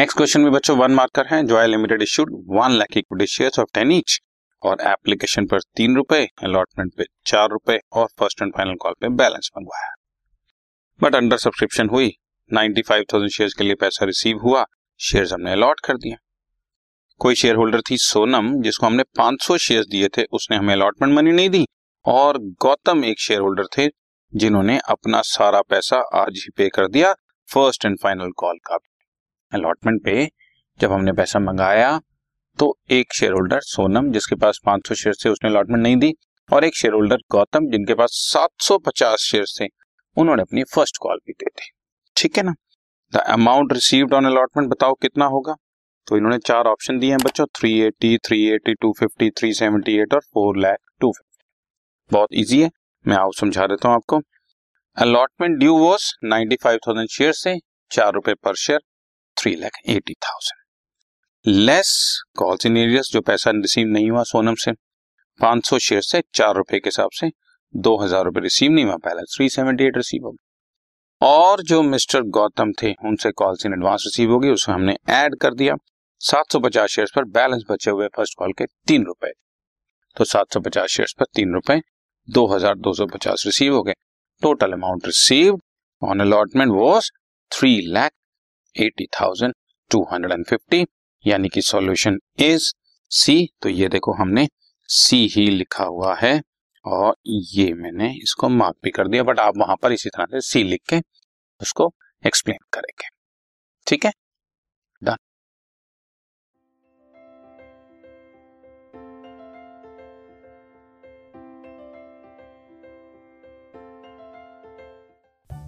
Next question में बच्चों 1 marker है। Joy limited issued 1 lakh equity shares of 10 each और एप्लीकेशन पर 3 रुपए, अलॉटमेंट पे 4 रुपए और फर्स्ट एंड फाइनल कॉल पे बैलेंस मंगवाया, बट अंडर सब्सक्रिप्शन हुई। 95,000 शेयर्स के लिए पैसा रिसीव हुआ, शेयर्स हमने अलॉट कर दिया। कोई शेयर होल्डर थी सोनम जिसको हमने 500 शेयर्स दिए थे, उसने हमें अलॉटमेंट मनी नहीं दी। और गौतम एक शेयर होल्डर थे जिन्होंने अपना सारा पैसा आज ही पे कर दिया, फर्स्ट एंड फाइनल कॉल का। अलॉटमेंट पे जब हमने पैसा मंगाया तो एक शेयर होल्डर सोनम जिसके पास 500 शेयर थे उसने अलॉटमेंट नहीं दी, और एक शेयर होल्डर गौतम जिनके पास 750 शेयर थे उन्होंने अपनी फर्स्ट कॉल भी दे दी। ठीक है ना। The amount received on allotment बताओ कितना होगा। तो इन्होंने 4 ऑप्शन दिए हैं बच्चों, 380, 380, 250, 378 और 4,250। बहुत इजी है, मैं आप समझा देता हूँ आपको। अलॉटमेंट ड्यू वॉज 95,000 शेयर से 4 रुपए पर share 3,80,000। Less calls in arrears, जो पैसा रिसीव नहीं हुआ सोनम से, 500 शेयर से 4 रुपए के हिसाब से 2,000 रुपए रिसीव नहीं हुआ, पहला 378 रिसीव हो। और जो मिस्टर गौतम थे उनसे कॉल्स इन एडवांस रिसीव होगी, उसको हमने ऐड कर दिया। 750 शेयर्स पर बैलेंस बचे हुए फर्स्ट कॉल के 3 रुपए, तो 750 शेयर्स पर 3 रुपए 2,250 रिसीव हो गए। Total amount received on allotment was 3,80,250, यानी कि सॉल्यूशन इज सी। तो ये देखो हमने सी ही लिखा हुआ है और ये मैंने इसको मार्क भी कर दिया, बट आप वहां पर इसी तरह से सी लिख के उसको एक्सप्लेन करेंगे। ठीक है, डन।